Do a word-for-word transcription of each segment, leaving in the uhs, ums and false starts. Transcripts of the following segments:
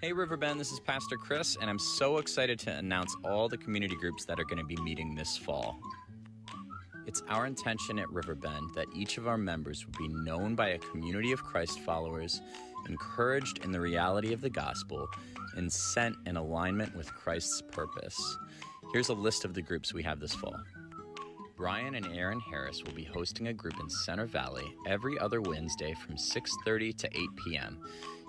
Hey Riverbend, this is Pastor Chris, and I'm so excited to announce all the community groups that are going to be meeting this fall. It's our intention at Riverbend that each of our members would be known by a community of Christ followers, encouraged in the reality of the gospel, and sent in alignment with Christ's purpose. Here's a list of the groups we have this fall. Brian and Aaron Harris will be hosting a group in Center Valley every other Wednesday from six thirty to eight p.m.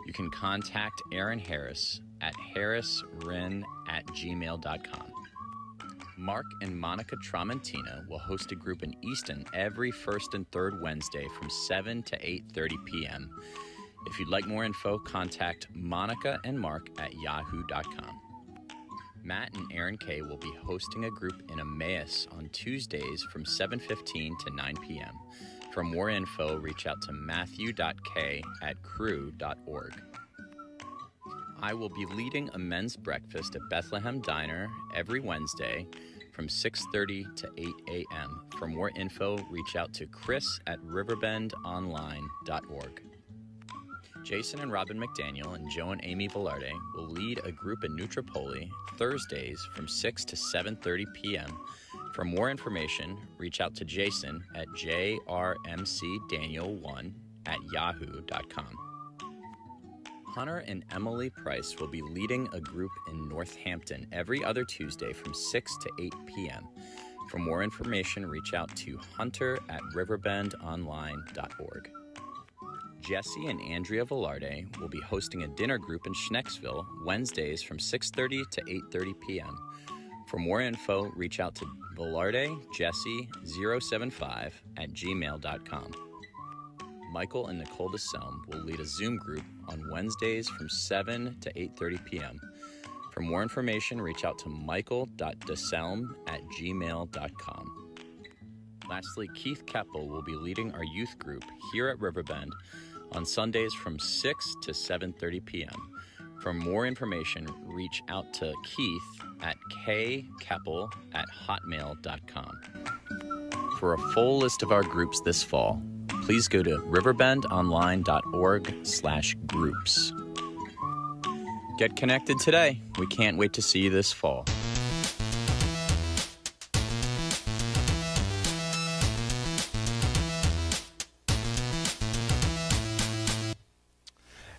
You can contact Aaron Harris at harrisrin at gmail dot com. Mark and Monica Tramontina will host a group in Easton every first and third Wednesday from seven to eight thirty p.m. If you'd like more info, contact Monica and Mark at yahoo dot com. Matt and Aaron K will be hosting a group in Emmaus on Tuesdays from seven fifteen to nine p.m. For more info, reach out to matthew dot k at crew dot org. I will be leading a men's breakfast at Bethlehem Diner every Wednesday from six thirty to eight a.m. For more info, reach out to Chris at riverbend online dot org. Jason and Robin McDaniel and Joe and Amy Velarde will lead a group in Neutropoli Thursdays from six to seven thirty p.m. For more information, reach out to Jason at j r m c daniel one at yahoo dot com. Hunter and Emily Price will be leading a group in Northampton every other Tuesday from six to eight p.m. For more information, reach out to Hunter at riverbend online dot org. Jessie and Andrea Velarde will be hosting a dinner group in Schnecksville Wednesdays from six thirty to eight thirty p.m. For more info, reach out to velarde jessie zero seven five at gmail dot com. Michael and Nicole DeSelm will lead a Zoom group on Wednesdays from seven to eight thirty p.m. For more information, reach out to michael dot deselm at gmail dot com. Lastly, Keith Keppel will be leading our youth group here at Riverbend on Sundays from six to seven thirty p.m. For more information, reach out to Keith at k keppel at hotmail dot com. For a full list of our groups this fall, please go to riverbend online dot org slash groups. Get connected today. We can't wait to see you this fall.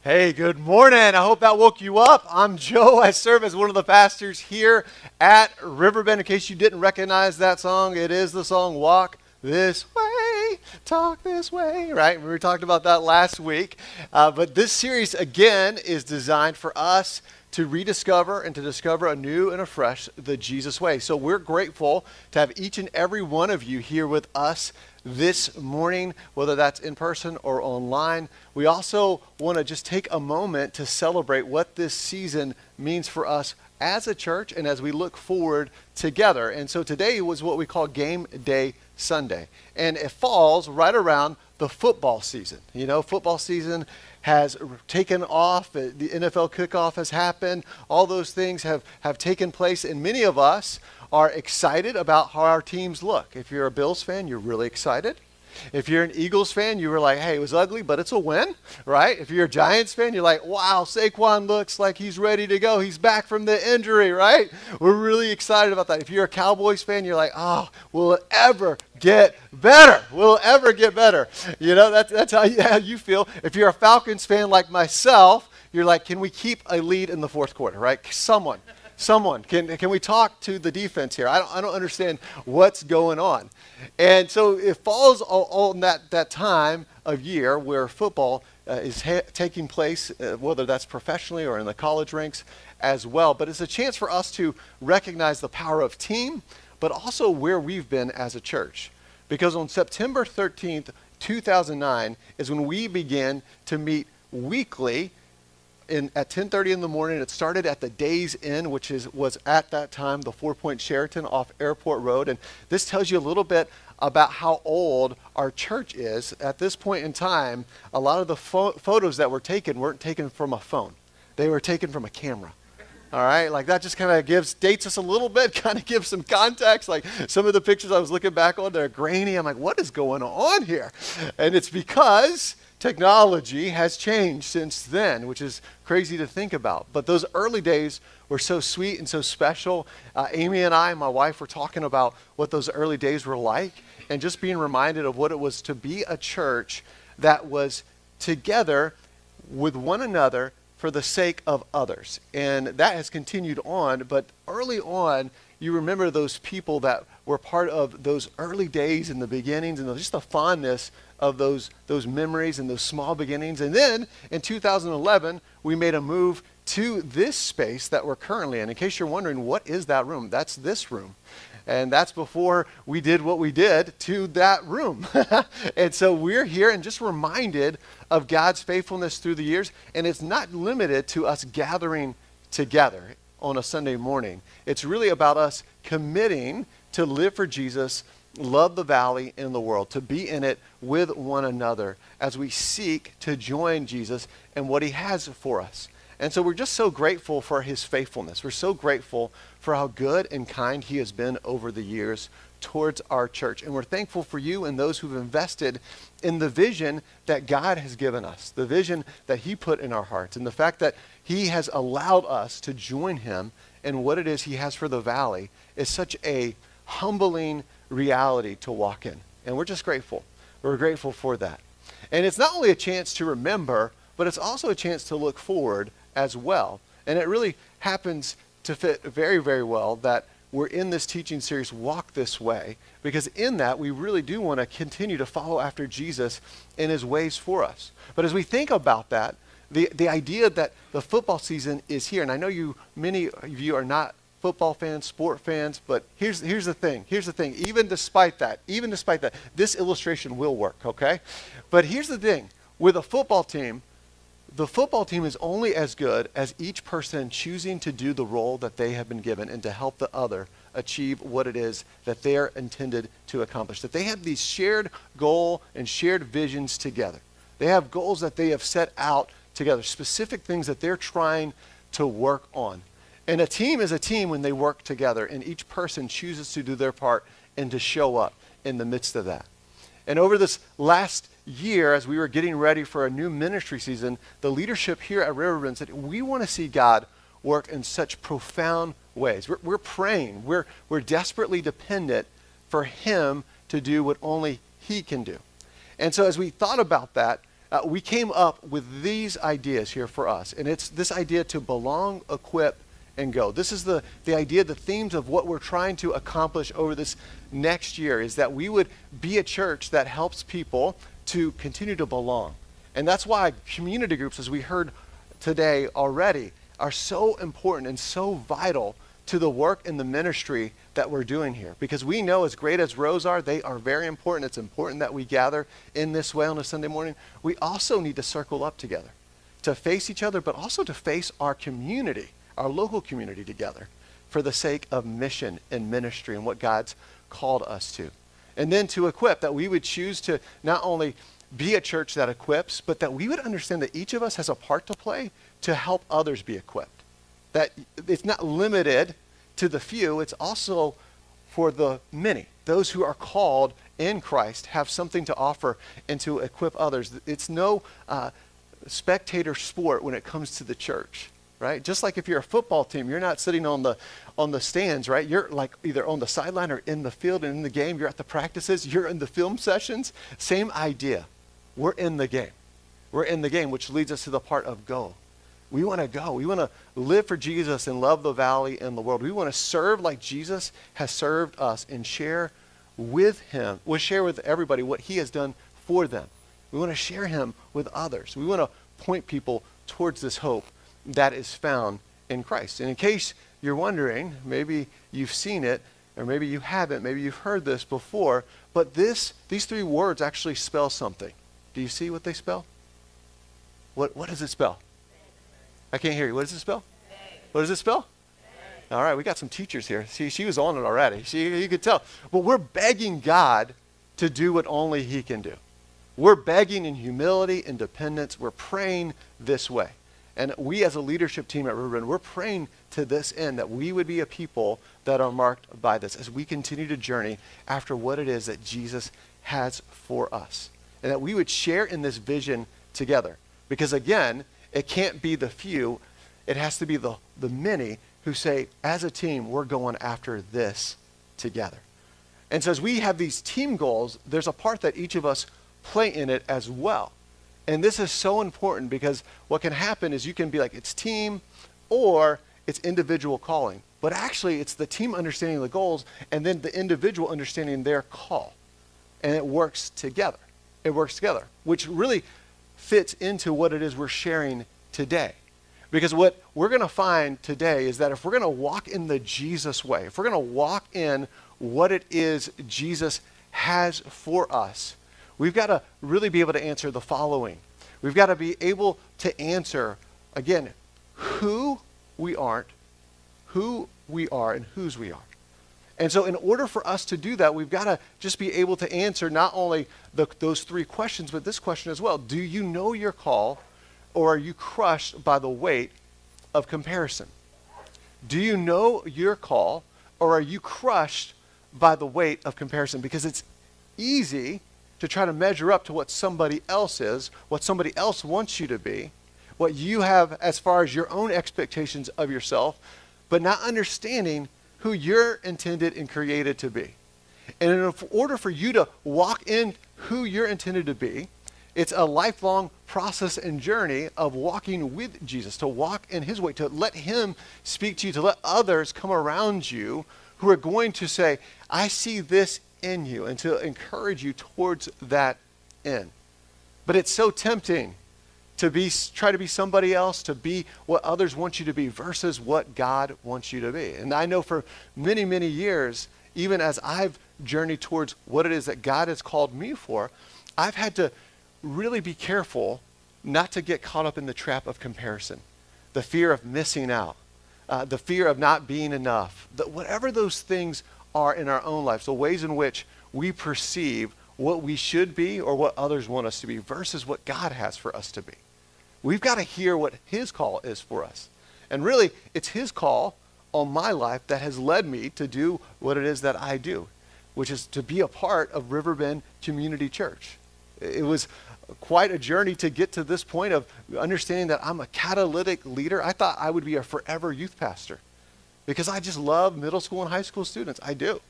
Hey, good morning. I hope that woke you up. I'm Joe. I serve as one of the pastors here at Riverbend. In case you didn't recognize that song, it is the song Walk This Way, Talk This Way, right? We were talking about that last week. Uh, but this series, again, is designed for us to rediscover and to discover anew and afresh the Jesus way. So we're grateful to have each and every one of you here with us this morning, whether that's in person or online. We also want to just take a moment to celebrate what this season means for us as a church and as we look forward together. And so today was what we call Game Day Sunday, and it falls right around the football season. You know, football season has taken off. The N F L kickoff has happened. All those things have, have taken place, and many of us are excited about how our teams look. If you're a Bills fan, you're really excited. If you're an Eagles fan, you were like, hey, it was ugly, but it's a win, right? If you're a Giants fan, you're like, wow, Saquon looks like he's ready to go. He's back from the injury, right? We're really excited about that. If you're a Cowboys fan, you're like, oh, will it ever get better? Will it ever get better? You know, that's, that's how you, how you feel. If you're a Falcons fan like myself, you're like, can we keep a lead in the fourth quarter, right? Someone. Someone, can can we talk to the defense here? I don't, I don't understand what's going on. And so it falls on that, that time of year where football uh, is ha- taking place, uh, whether that's professionally or in the college ranks as well. But it's a chance for us to recognize the power of team, but also where we've been as a church. Because on September thirteenth, two thousand nine is when we began to meet weekly In, at ten thirty in the morning. It started at the Days Inn, which is was at that time the Four Point Sheraton off Airport Road. And this tells you a little bit about how old our church is. At this point in time, a lot of the fo- photos that were taken weren't taken from a phone. They were taken from a camera. All right, like that just kind of gives, dates us a little bit, kind of gives some context. Like some of the pictures I was looking back on, they're grainy. I'm like, what is going on here? And it's because technology has changed since then, which is crazy to think about. But those early days were so sweet and so special. Uh, Amy and I, my wife, were talking about what those early days were like and just being reminded of what it was to be a church that was together with one another for the sake of others. And that has continued on, but early on, you remember those people that were part of those early days and the beginnings and just the fondness of those those memories and those small beginnings. And then in two thousand eleven, we made a move to this space that we're currently in. In case you're wondering, what is that room? That's this room. And that's before we did what we did to that room. And so we're here and just reminded of God's faithfulness through the years. And it's not limited to us gathering together on a Sunday morning. It's really about us committing to live for Jesus, love the valley and the world, to be in it with one another as we seek to join Jesus and what he has for us. And so we're just so grateful for his faithfulness. We're so grateful for how good and kind he has been over the years towards our church. And we're thankful for you and those who've invested in the vision that God has given us, the vision that he put in our hearts, and the fact that he has allowed us to join him in what it is he has for the valley is such a humbling reality to walk in. And we're just grateful. We're grateful for that. And it's not only a chance to remember, but it's also a chance to look forward as well. And it really happens to fit very, very well that we're in this teaching series, Walk This Way, because in that we really do want to continue to follow after Jesus and his ways for us. But as we think about that, the, the idea that the football season is here, and I know you, many of you are not football fans, sport fans, but here's here's the thing, here's the thing, even despite that, even despite that, this illustration will work, okay? But here's the thing, with a football team, the football team is only as good as each person choosing to do the role that they have been given and to help the other achieve what it is that they are intended to accomplish. That they have these shared goal and shared visions together. They have goals that they have set out together, specific things that they're trying to work on. And a team is a team when they work together and each person chooses to do their part and to show up in the midst of that. And over this last year, as we were getting ready for a new ministry season, the leadership here at Riverbend said, we want to see God work in such profound ways. We're, we're praying. We're, we're desperately dependent for him to do what only he can do. And so as we thought about that, uh, we came up with these ideas here for us. And it's this idea to belong, equip, and go. This is the, the idea, the themes of what we're trying to accomplish over this next year is that we would be a church that helps people to continue to belong. And that's why community groups, as we heard today already, are so important and so vital to the work and the ministry that we're doing here. Because we know, as great as rows are, they are very important. It's important that we gather in this way on a Sunday morning. We also need to circle up together, to face each other, but also to face our community, our local community together, for the sake of mission and ministry and what God's called us to. And then to equip, that we would choose to not only be a church that equips, but that we would understand that each of us has a part to play to help others be equipped. That it's not limited to the few, it's also for the many. Those who are called in Christ have something to offer and to equip others. It's no uh, spectator sport when it comes to the church. Right? Just like if you're a football team, you're not sitting on the on the stands, right? You're like either on the sideline or in the field and in the game. You're at the practices. You're in the film sessions. Same idea. We're in the game. We're in the game, which leads us to the part of go. We want to go. We want to live for Jesus and love the valley and the world. We want to serve like Jesus has served us and share with him. We'll share with everybody what he has done for them. We want to share him with others. We want to point people towards this hope that is found in Christ. And in case you're wondering, maybe you've seen it, or maybe you haven't, maybe you've heard this before, but this, these three words actually spell something. Do you see what they spell? What what does it spell? I can't hear you. What does it spell? What does it spell? All right, we got some teachers here. See, she was on it already. She, you could tell. But we're begging God to do what only he can do. We're begging in humility and dependence. We're praying this way. And we as a leadership team at Riverbend, we're praying to this end that we would be a people that are marked by this as we continue to journey after what it is that Jesus has for us. and that we would share in this vision together. Because again, it can't be the few. It has to be the, the many who say, as a team, we're going after this together. And so as we have these team goals, there's a part that each of us play in it as well. And this is so important because what can happen is you can be like, it's team or it's individual calling. But actually, it's the team understanding the goals and then the individual understanding their call. And it works together. It works together, which really fits into what it is we're sharing today. Because what we're going to find today is that if we're going to walk in the Jesus way, if we're going to walk in what it is Jesus has for us, we've got to really be able to answer the following. We've got to be able to answer, again, who we aren't, who we are, and whose we are. And so in order for us to do that, we've got to just be able to answer not only the, those three questions, but this question as well. Do you know your call? Or are you crushed by the weight of comparison? Do you know your call, or are you crushed by the weight of comparison? Because it's easy to try to measure up to what somebody else is, what somebody else wants you to be, what you have as far as your own expectations of yourself, but not understanding who you're intended and created to be. And in order for you to walk in who you're intended to be, it's a lifelong process and journey of walking with Jesus, to walk in his way, to let him speak to you, to let others come around you who are going to say, I see this in you, and to encourage you towards that end. But it's so tempting to be try to be somebody else, to be what others want you to be versus what God wants you to be. And I know for many, many years, even as I've journeyed towards what it is that God has called me for, I've had to really be careful not to get caught up in the trap of comparison, the fear of missing out, uh, the fear of not being enough, the, whatever those things are in our own lives, the ways in which we perceive what we should be or what others want us to be versus what God has for us to be. We've got to hear what his call is for us. And really, it's his call on my life that has led me to do what it is that I do, which is to be a part of Riverbend Community Church. It was quite a journey to get to this point of understanding that I'm a catalytic leader. I thought I would be a forever youth pastor because I just love middle school and high school students. I do.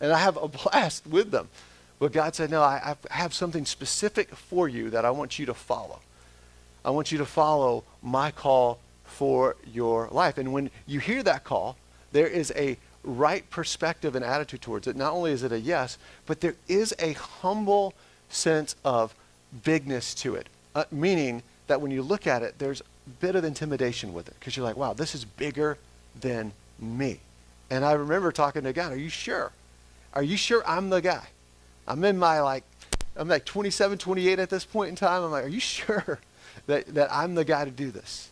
And I have a blast with them. But God said, no, I, I have something specific for you that I want you to follow. I want you to follow my call for your life. And when you hear that call, there is a right perspective and attitude towards it. Not only is it a yes, but there is a humble sense of bigness to it, uh, meaning that when you look at it, there's a bit of intimidation with it because you're like, wow, this is bigger than me. And I remember talking to God, are you sure? Are you sure I'm the guy? I'm in my like, I'm like twenty-seven, twenty-eight at this point in time. I'm like, are you sure that, that I'm the guy to do this?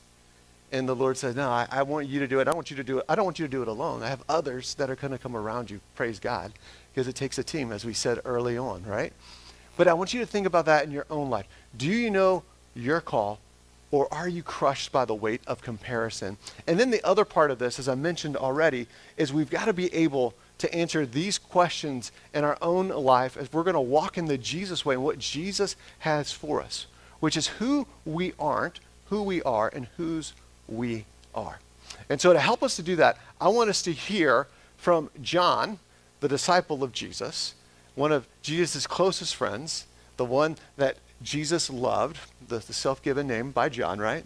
And the Lord said, no, I, I want you to do it. I want you to do it. I don't want you to do it alone. I have others that are going to come around you, praise God, because it takes a team, as we said early on, right? But I want you to think about that in your own life. Do you know your call, or are you crushed by the weight of comparison? And then the other part of this, as I mentioned already, is we've got to be able to answer these questions in our own life if we're going to walk in the Jesus way and what Jesus has for us, which is who we aren't, who we are, and whose we are. And so to help us to do that, I want us to hear from John, the disciple of Jesus, one of Jesus' closest friends, the one that Jesus loved, the, the self-given name by John, right?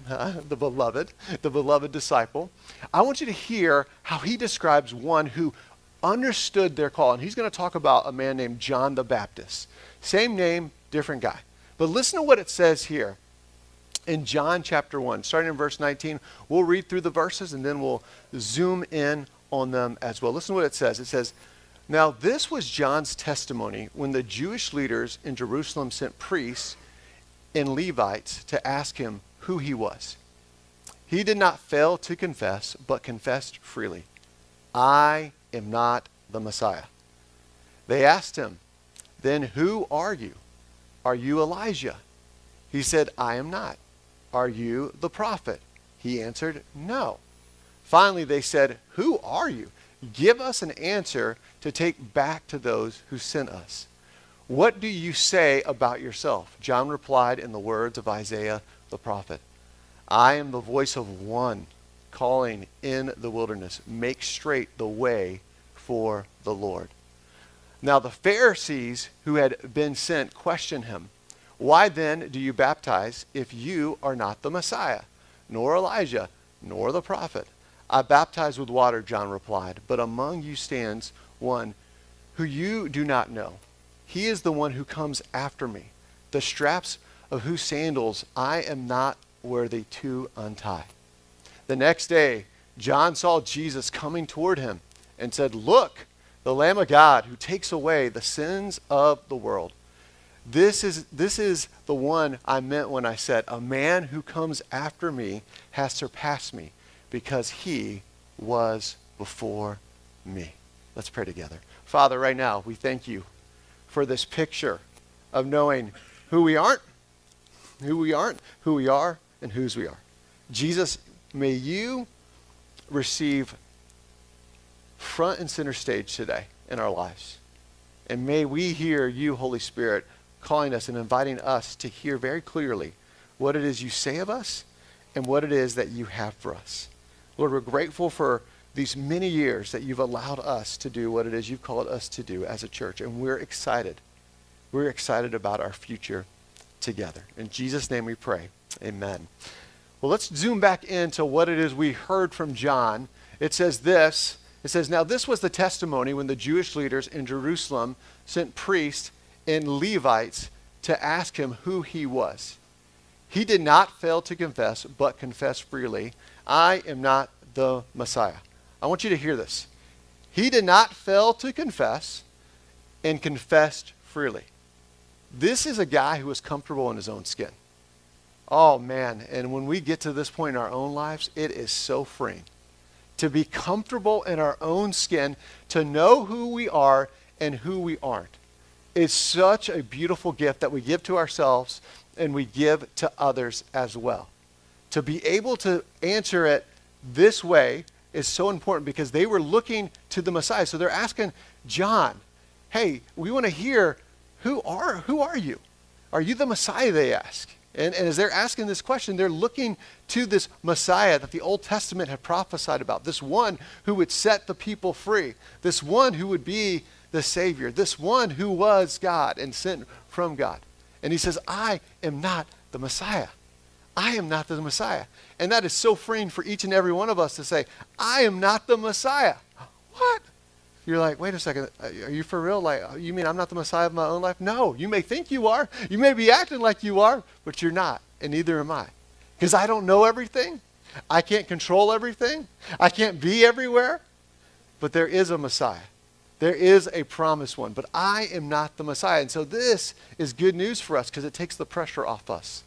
The beloved, the beloved disciple. I want you to hear how he describes one who understood their call. And he's going to talk about a man named John the Baptist. Same name, different guy. But listen to what it says here in John chapter one, starting in verse nineteen. We'll read through the verses and then we'll zoom in on them as well. Listen to what it says. It says, now, this was John's testimony when the Jewish leaders in Jerusalem sent priests and Levites to ask him who he was. He did not fail to confess, but confessed freely, I am not the Messiah. They asked him, then who are you? Are you Elijah? He said, I am not. Are you the prophet? He answered, no. Finally, they said, who are you? Give us an answer to take back to those who sent us. What do you say about yourself? John replied in the words of Isaiah the prophet, I am the voice of one calling in the wilderness, make straight the way for the Lord. Now the Pharisees who had been sent questioned him, why then do you baptize if you are not the Messiah, nor Elijah, nor the prophet? I baptize with water, John replied, but among you stands one who you do not know. He is the one who comes after me, the straps of whose sandals I am not worthy to untie. The next day, John saw Jesus coming toward him and said, look, the Lamb of God who takes away the sins of the world. This is, this is the one I meant when I said, a man who comes after me has surpassed me because he was before me. Let's pray together. Father, right now, we thank you for this picture of knowing who we aren't, who we aren't, who we are, and whose we are. Jesus, may you receive front and center stage today in our lives. And may we hear you, Holy Spirit, calling us and inviting us to hear very clearly what it is you say of us and what it is that you have for us. Lord, we're grateful for these many years that you've allowed us to do what it is you've called us to do as a church. And we're excited. We're excited about our future together. In Jesus' name we pray. Amen. Well, let's zoom back into what it is we heard from John. It says this. It says, now this was the testimony when the Jewish leaders in Jerusalem sent priests and Levites to ask him who he was. He did not fail to confess, but confessed freely, I am not the Messiah. I want you to hear this. He did not fail to confess and confessed freely. This is a guy who is comfortable in his own skin. Oh, man. And when we get to this point in our own lives, it is so freeing to be comfortable in our own skin, to know who we are and who we aren't. It's such a beautiful gift that we give to ourselves and we give to others as well. To be able to answer it this way is so important because they were looking to the Messiah. So they're asking John, hey, we want to hear, who are, who are you? Are you the Messiah, they ask. And, and as they're asking this question, they're looking to this Messiah that the Old Testament had prophesied about, this one who would set the people free, this one who would be the Savior, this one who was God and sent from God. And he says, I am not the Messiah. I am not the Messiah. And that is so freeing for each and every one of us to say, I am not the Messiah. What? You're like, wait a second, are you for real? Like, you mean I'm not the Messiah of my own life? No, you may think you are. You may be acting like you are, but you're not, and neither am I. Because I don't know everything. I can't control everything. I can't be everywhere. But there is a Messiah. There is a promised one, but I am not the Messiah. And so this is good news for us because it takes the pressure off us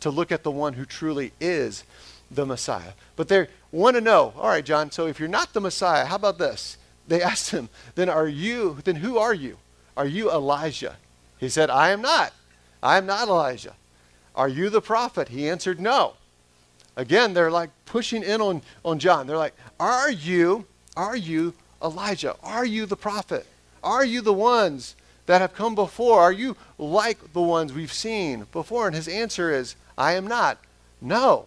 to look at the one who truly is the Messiah. But they want to know, all right, John, so if you're not the Messiah, how about this? They asked him, then are you, then who are you? Are you Elijah? He said, I am not. I am not Elijah. Are you the prophet? He answered, no. Again, they're like pushing in on, on John. They're like, are you, are you Elijah? Are you the prophet? Are you the ones that have come before? Are you like the ones we've seen before? And his answer is, I am not. No.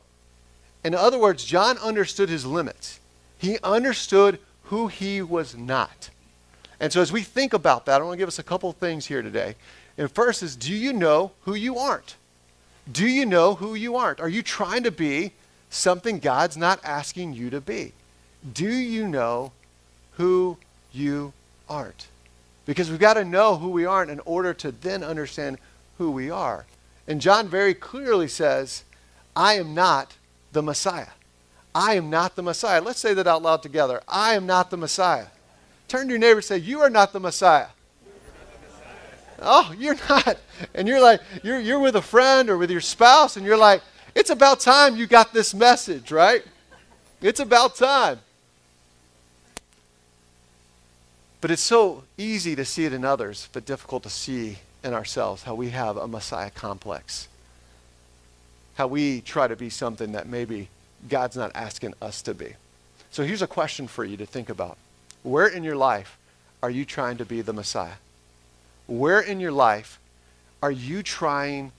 In other words, John understood his limits. He understood who he was not. And so as we think about that, I want to give us a couple of things here today. And first is, do you know who you aren't? Do you know who you aren't? Are you trying to be something God's not asking you to be? Do you know who you aren't? Because we've got to know who we aren't in order to then understand who we are. And John very clearly says, I am not the Messiah. I am not the Messiah. Let's say that out loud together. I am not the Messiah. Turn to your neighbor and say, you are not the Messiah. Oh, you're not. And you're like, you're you're with a friend or with your spouse, and you're like, it's about time you got this message, right? It's about time. But it's so easy to see it in others, but difficult to see in ourselves how we have a Messiah complex. How we try to be something that maybe God's not asking us to be. So here's a question for you to think about. Where in your life are you trying to be the Messiah? Where in your life are you trying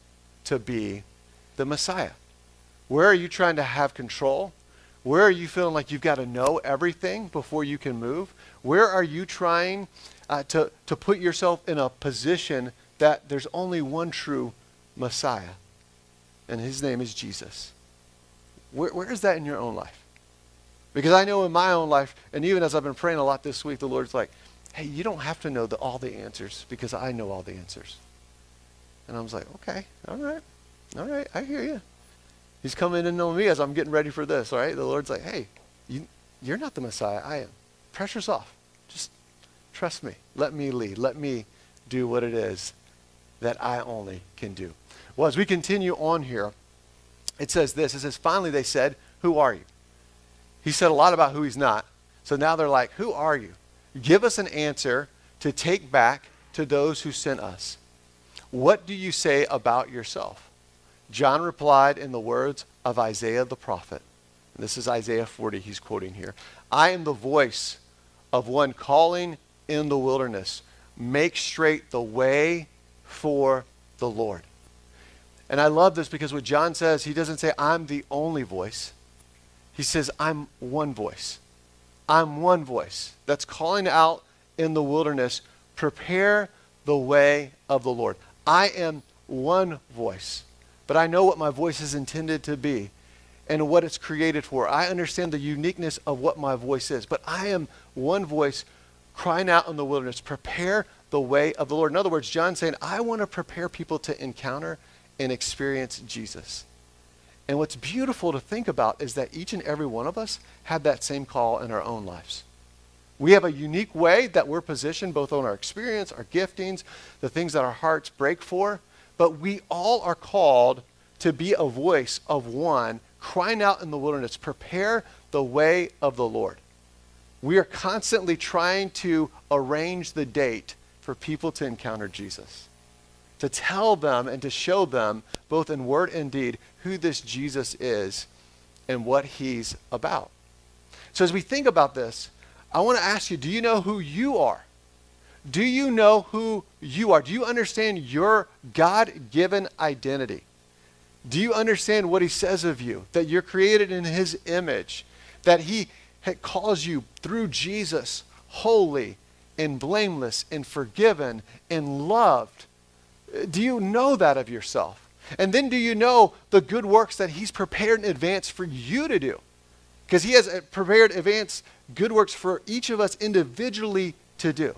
to be the Messiah? Where are you trying to have control? Where are you feeling like you've got to know everything before you can move? Where are you trying uh, to, to put yourself in a position that there's only one true Messiah, and his name is Jesus? Where, where is that in your own life? Because I know in my own life, and even as I've been praying a lot this week, the Lord's like, hey, you don't have to know the, all the answers because I know all the answers. And I was like, okay, all right, all right, I hear you. He's coming in on me as I'm getting ready for this, all right? The Lord's like, hey, you, you're not the Messiah, I am. Pressure's off. Just trust me. Let me lead. Let me do what it is that I only can do. Well, as we continue on here, it says this. It says, finally they said, who are you? He said a lot about who he's not. So now they're like, who are you? Give us an answer to take back to those who sent us. What do you say about yourself? John replied in the words of Isaiah the prophet. This is Isaiah forty he's quoting here. I am the voice of one calling in the wilderness. Make straight the way for the Lord. And I love this because what John says, he doesn't say I'm the only voice. He says I'm one voice. I'm one voice that's calling out in the wilderness, prepare the way of the Lord. I am one voice, but I know what my voice is intended to be and what it's created for. I understand the uniqueness of what my voice is, but I am one voice crying out in the wilderness, prepare the way of the Lord. In other words, John's saying, I want to prepare people to encounter and experience Jesus. And what's beautiful to think about is that each and every one of us have that same call in our own lives. We have a unique way that we're positioned both on our experience, our giftings, the things that our hearts break for, but we all are called to be a voice of one crying out in the wilderness, prepare the way of the Lord. We are constantly trying to arrange the date for people to encounter Jesus, to tell them and to show them, both in word and deed, who this Jesus is and what he's about. So as we think about this, I want to ask you, do you know who you are? Do you know who you are? Do you understand your God-given identity? Do you understand what he says of you, that you're created in his image, that he calls you through Jesus holy and blameless and forgiven and loved? Do you know that of yourself? And then do you know the good works that he's prepared in advance for you to do? Because he has prepared advance good works for each of us individually to do.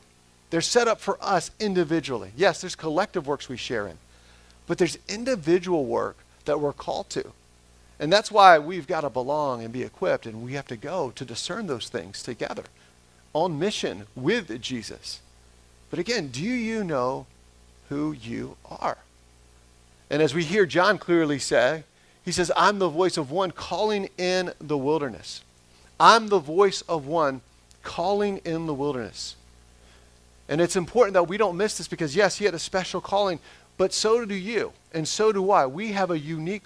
They're set up for us individually. Yes, there's collective works we share in, but there's individual work that we're called to. And that's why we've got to belong and be equipped, and we have to go to discern those things together on mission with Jesus. But again, do you know who you are? And as we hear John clearly say, he says, I'm the voice of one calling in the wilderness. I'm the voice of one calling in the wilderness. And it's important that we don't miss this because, yes, he had a special calling, but so do you, and so do I. We have a unique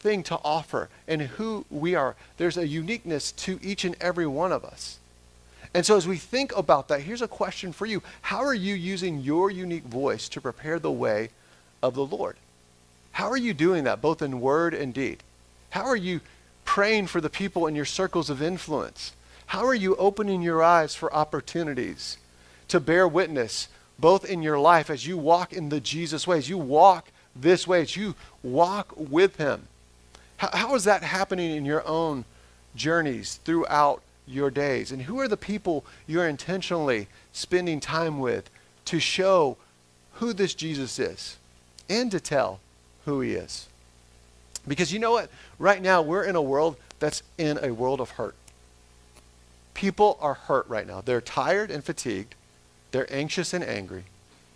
thing to offer in who we are. There's a uniqueness to each and every one of us. And so as we think about that, here's a question for you. How are you using your unique voice to prepare the way of the Lord? How are you doing that, both in word and deed? How are you praying for the people in your circles of influence? How are you opening your eyes for opportunities to bear witness, both in your life as you walk in the Jesus way, as you walk this way, as you walk with him? How, how is that happening in your own journeys throughout your days? And who are the people you're intentionally spending time with to show who this Jesus is and to tell who he is? Because you know what? Right now, we're in a world that's in a world of hurt. People are hurt right now. They're tired and fatigued. They're anxious and angry.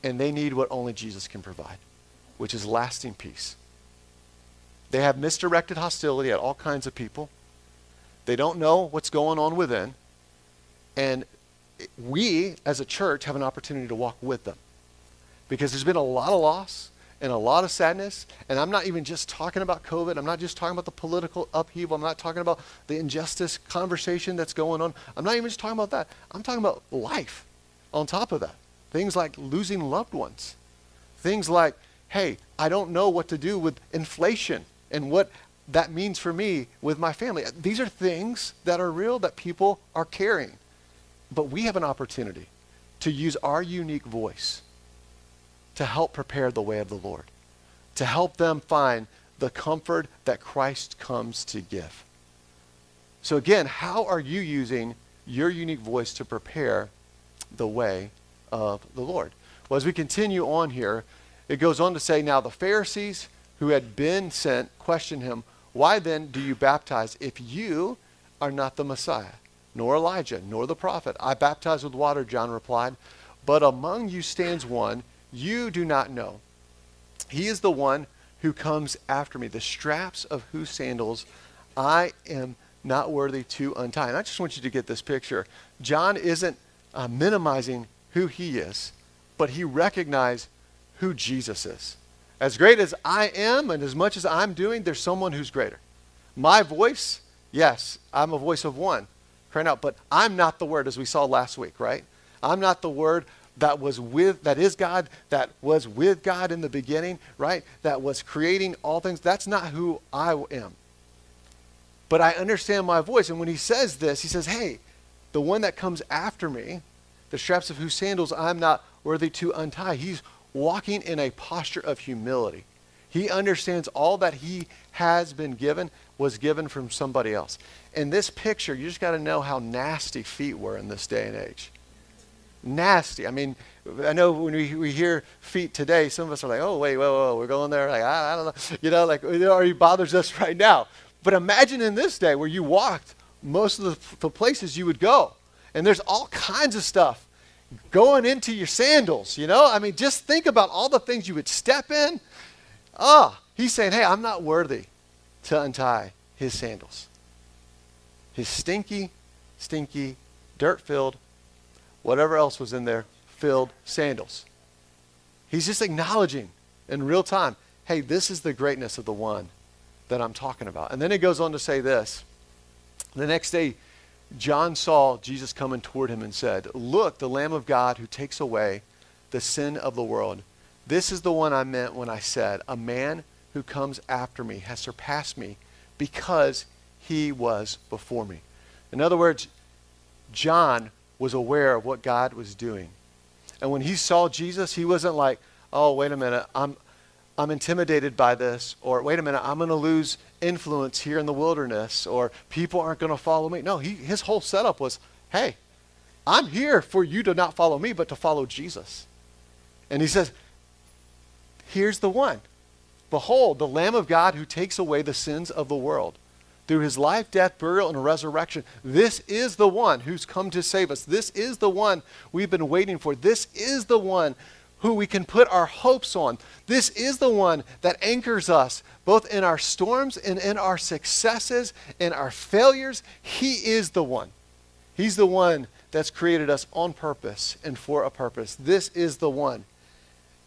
And they need what only Jesus can provide, which is lasting peace. They have misdirected hostility at all kinds of people. They don't know what's going on within. And we, as a church, have an opportunity to walk with them. Because there's been a lot of loss and a lot of sadness. And I'm not even just talking about COVID. I'm not just talking about the political upheaval. I'm not talking about the injustice conversation that's going on. I'm not even just talking about that. I'm talking about life on top of that. Things like losing loved ones. Things like, hey, I don't know what to do with inflation and what that means for me with my family. These are things that are real, that people are carrying. But we have an opportunity to use our unique voice to help prepare the way of the Lord, to help them find the comfort that Christ comes to give. So again, how are you using your unique voice to prepare the way of the Lord? Well, as we continue on here, it goes on to say, now the Pharisees who had been sent questioned him, why then do you baptize if you are not the Messiah, nor Elijah, nor the prophet? I baptize with water, John replied, but among you stands one you do not know. He is the one who comes after me, the straps of whose sandals I am not worthy to untie. And I just want you to get this picture. John isn't uh, minimizing who he is, but he recognized who Jesus is. As great as I am and as much as I'm doing, there's someone who's greater. My voice, yes, I'm a voice of one, crying out, but I'm not the Word, as we saw last week, right? I'm not the Word that was with, that is God, that was with God in the beginning, right? That was creating all things. That's not who I am. But I understand my voice. And when he says this, he says, hey, the one that comes after me, the straps of whose sandals I'm not worthy to untie. He's walking in a posture of humility. He understands all that he has been given was given from somebody else. In this picture, you just got to know how nasty feet were in this day and age. Nasty. I mean, I know when we, we hear feet today, some of us are like, oh, wait, whoa, whoa, we're going there. Like, I, I don't know. You know, like it already bothers us right now. But imagine in this day where you walked most of the, the places you would go. And there's all kinds of stuff going into your sandals, you know? I mean, just think about all the things you would step in. Ah, he's saying, hey, I'm not worthy to untie his sandals. His stinky, stinky, dirt-filled, whatever else was in there, filled sandals. He's just acknowledging in real time, hey, this is the greatness of the one that I'm talking about. And then it goes on to say this. The next day, John saw Jesus coming toward him and said, look, the Lamb of God who takes away the sin of the world. This is the one I meant when I said, a man who comes after me has surpassed me because he was before me. In other words, John was aware of what God was doing. And when he saw Jesus, he wasn't like, oh, wait a minute, I'm I'm intimidated by this, or wait a minute, I'm going to lose influence here in the wilderness, or people aren't going to follow me. No, he, his whole setup was, hey, I'm here for you to not follow me, but to follow Jesus. And he says, here's the one. Behold, the Lamb of God who takes away the sins of the world. Through his life, death, burial, and resurrection, this is the one who's come to save us. This is the one we've been waiting for. This is the one who we can put our hopes on. This is the one that anchors us both in our storms and in our successes and our failures. He is the one. He's the one that's created us on purpose and for a purpose. This is the one.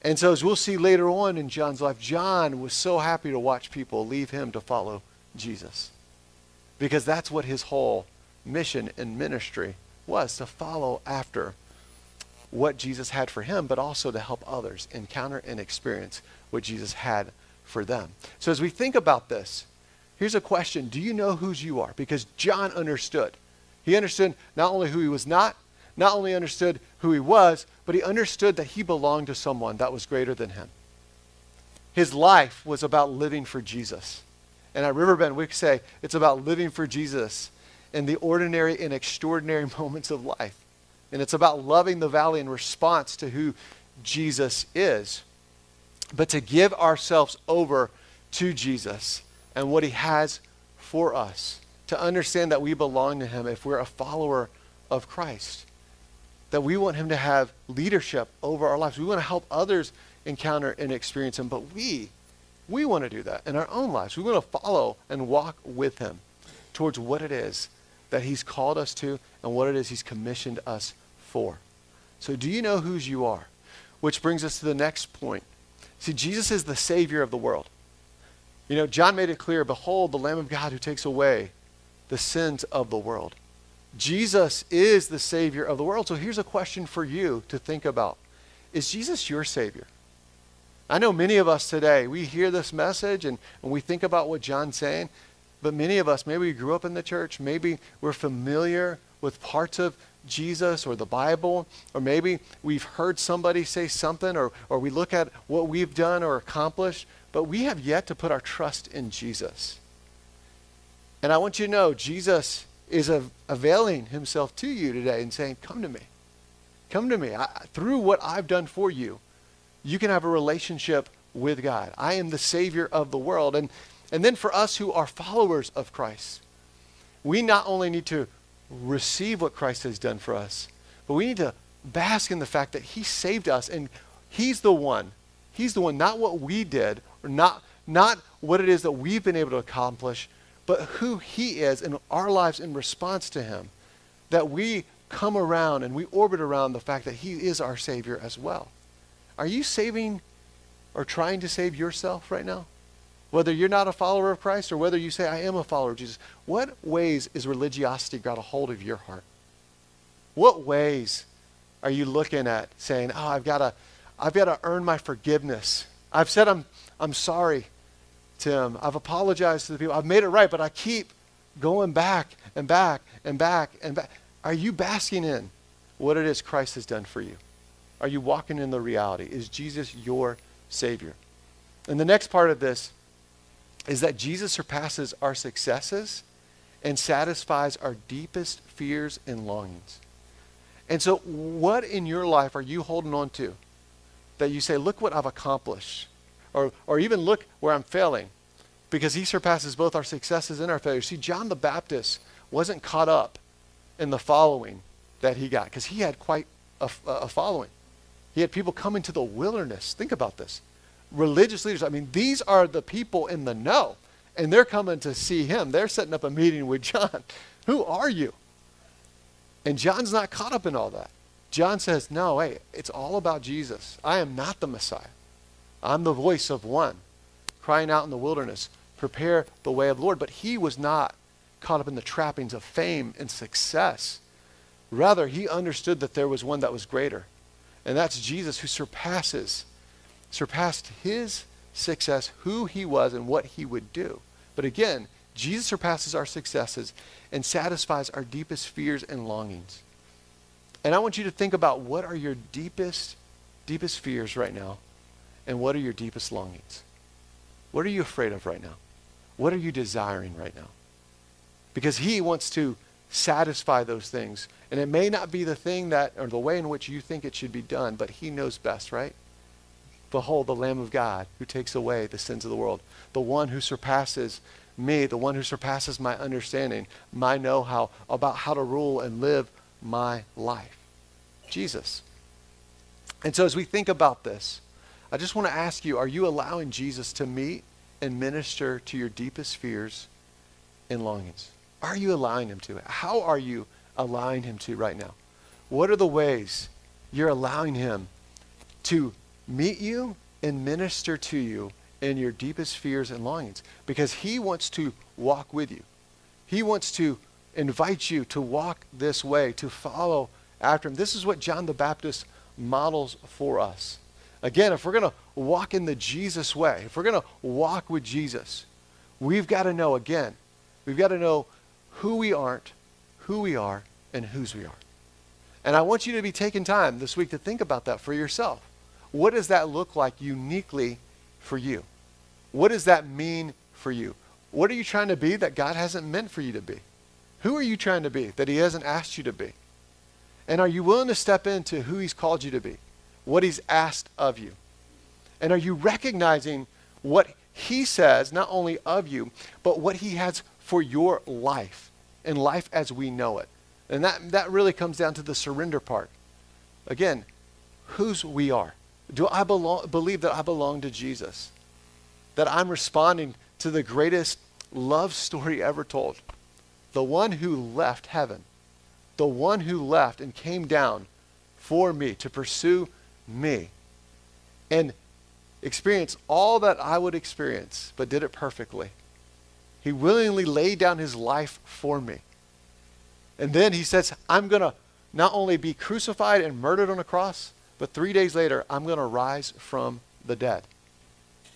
And so as we'll see later on in John's life, John was so happy to watch people leave him to follow Jesus, because that's what his whole mission and ministry was, to follow after what Jesus had for him, but also to help others encounter and experience what Jesus had for them. So as we think about this, here's a question. Do you know whose you are? Because John understood. He understood not only who he was not, not only understood who he was, but he understood that he belonged to someone that was greater than him. His life was about living for Jesus. And at Riverbend, we say it's about living for Jesus in the ordinary and extraordinary moments of life. And it's about loving the valley in response to who Jesus is. But to give ourselves over to Jesus and what he has for us. To understand that we belong to him if we're a follower of Christ. That we want him to have leadership over our lives. We want to help others encounter and experience him. But we, we want to do that in our own lives. We want to follow and walk with him towards what it is that he's called us to and what it is he's commissioned us for. So do you know whose you are? Which brings us to the next point. See, Jesus is the Savior of the world. You know, John made it clear, behold, the Lamb of God who takes away the sins of the world. Jesus is the Savior of the world. So here's a question for you to think about Is Jesus your Savior? I know many of us today, we hear this message and, and we think about what John's saying, but many of us, maybe we grew up in the church, maybe we're familiar with parts of Jesus or the Bible, or maybe we've heard somebody say something, or, or we look at what we've done or accomplished, but we have yet to put our trust in Jesus. And I want you to know, Jesus is availing himself to you today and saying, come to me. Come to me. I, through what I've done for you, you can have a relationship with God. I am the Savior of the world. And, and then for us who are followers of Christ, we not only need to receive what Christ has done for us, but we need to bask in the fact that he saved us, and he's the one. He's the one, not what we did, or not, not what it is that we've been able to accomplish, but who he is in our lives in response to him, that we come around and we orbit around the fact that he is our Savior as well. Are you saving or trying to save yourself right now? Whether you're not a follower of Christ or whether you say, I am a follower of Jesus, what ways is religiosity got a hold of your heart? What ways are you looking at saying, oh, I've got to I've got to earn my forgiveness. I've said I'm I'm sorry to him. I've apologized to the people. I've made it right, but I keep going back and back and back and back. Are you basking in what it is Christ has done for you? Are you walking in the reality? Is Jesus your Savior? And the next part of this is that Jesus surpasses our successes and satisfies our deepest fears and longings. And so what in your life are you holding on to that you say, look what I've accomplished, or, or even look where I'm failing, because he surpasses both our successes and our failures. See, John the Baptist wasn't caught up in the following that he got, because he had quite a, a following. He had people come into the wilderness. Think about this. Religious leaders. I mean, these are the people in the know, and they're coming to see him. They're setting up a meeting with John. Who are you? And John's not caught up in all that. John says, no, hey, it's all about Jesus. I am not the Messiah. I'm the voice of one crying out in the wilderness, prepare the way of the Lord. But he was not caught up in the trappings of fame and success. Rather, he understood that there was one that was greater. And that's Jesus, who surpasses, surpassed his success, who he was and what he would do. But again, Jesus surpasses our successes and satisfies our deepest fears and longings. And I want you to think about, what are your deepest, deepest fears right now? And what are your deepest longings? What are you afraid of right now? What are you desiring right now? Because he wants to satisfy those things. And it may not be the thing that, or the way in which you think it should be done, but he knows best, right? Behold, the Lamb of God who takes away the sins of the world, the one who surpasses me, the one who surpasses my understanding, my know-how about how to rule and live my life, Jesus. And so as we think about this, I just want to ask you, are you allowing Jesus to meet and minister to your deepest fears and longings? Are you allowing him to? How are you allowing him to right now? What are the ways you're allowing him to meet you and minister to you in your deepest fears and longings? Because he wants to walk with you. He wants to invite you to walk this way, to follow after him. This is what John the Baptist models for us. Again, if we're going to walk in the Jesus way, if we're going to walk with Jesus, we've got to know, again, we've got to know who we aren't, who we are, and whose we are. And I want you to be taking time this week to think about that for yourself. What does that look like uniquely for you? What does that mean for you? What are you trying to be that God hasn't meant for you to be? Who are you trying to be that he hasn't asked you to be? And are you willing to step into who he's called you to be, what he's asked of you? And are you recognizing what he says, not only of you, but what he has for your life and life as we know it? And that, that really comes down to the surrender part. Again, whose we are. Do I belong, believe that I belong to Jesus? That I'm responding to the greatest love story ever told. The one who left heaven, the one who left and came down for me to pursue me and experience all that I would experience, but did it perfectly. He willingly laid down his life for me. And then he says, I'm going to not only be crucified and murdered on a cross, but three days later, I'm going to rise from the dead.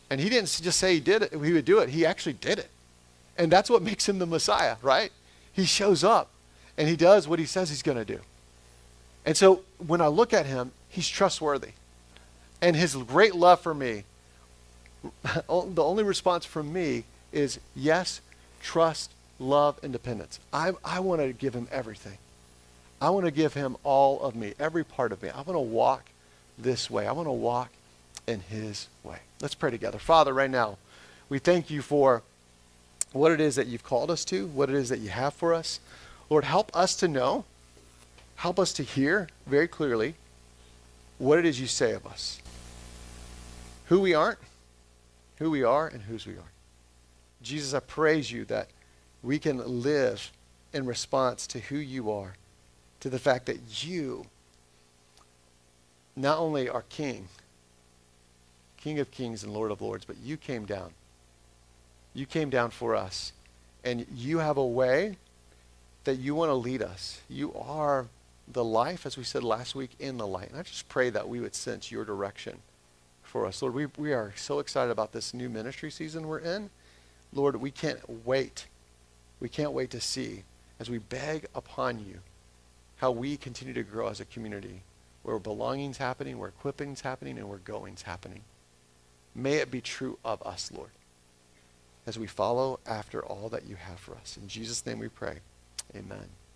And he didn't just say he did it, he would do it. He actually did it. And that's what makes him the Messiah, right? He shows up and he does what he says he's going to do. And so when I look at him, he's trustworthy. And his great love for me, the only response from me is yes, trust, love, and dependence. I, I want to give him everything. I want to give him all of me, every part of me. I want to walk this way. I want to walk in his way. Let's pray together. Father, right now, we thank you for what it is that you've called us to, what it is that you have for us. Lord, help us to know, help us to hear very clearly what it is you say of us, who we aren't, who we are, and whose we are. Jesus, I praise you that we can live in response to who you are, to the fact that you not only are King, King of Kings and Lord of Lords, but you came down. You came down for us, and you have a way that you want to lead us. You are the life, as we said last week, in the light. And I just pray that we would sense your direction for us. Lord, we, we are so excited about this new ministry season we're in. Lord, we can't wait. We can't wait to see, as we beg upon you, how we continue to grow as a community where belonging's happening, where equipping's happening, and where going's happening. May it be true of us, Lord, as we follow after all that you have for us. In Jesus' name we pray. Amen.